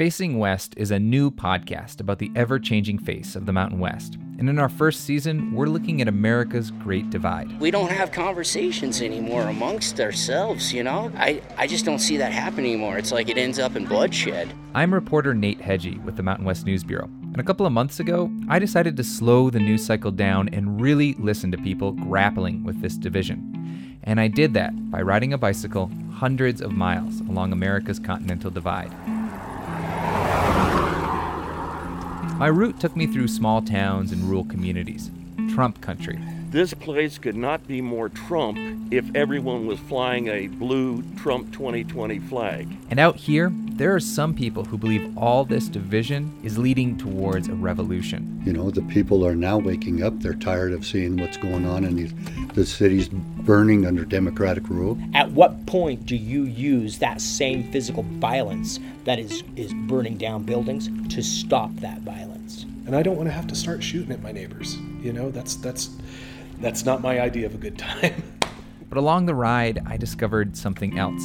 Facing West is a new podcast about the ever-changing face of the Mountain West. And in our first season, we're looking at America's Great Divide. We don't have conversations anymore amongst ourselves, you know? I just don't see that happen anymore. It's like it ends up in bloodshed. I'm reporter Nate Hedgie with the Mountain West News Bureau. And a couple of months ago, I decided to slow the news cycle down and really listen to people grappling with this division. And I did that by riding a bicycle hundreds of miles along America's Continental Divide. My route took me through small towns and rural communities. Trump country. This place could not be more Trump if everyone was flying a blue Trump 2020 flag. And out here, there are some people who believe all this division is leading towards a revolution. You know, the people are now waking up. They're tired of seeing what's going on and the city's burning under democratic rule. At what point do you use that same physical violence that is burning down buildings to stop that violence? And I don't want to have to start shooting at my neighbors. You know, that's not my idea of a good time. But along the ride, I discovered something else.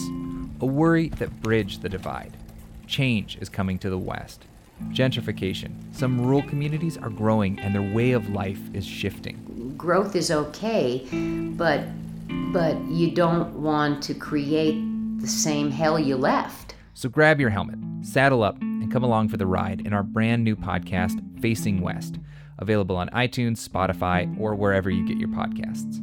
A worry that bridged the divide. Change is coming to the West. Gentrification. Some rural communities are growing and their way of life is shifting. Growth is okay, but you don't want to create the same hell you left. So grab your helmet, saddle up, and come along for the ride in our brand new podcast, Facing West, available on iTunes, Spotify, or wherever you get your podcasts.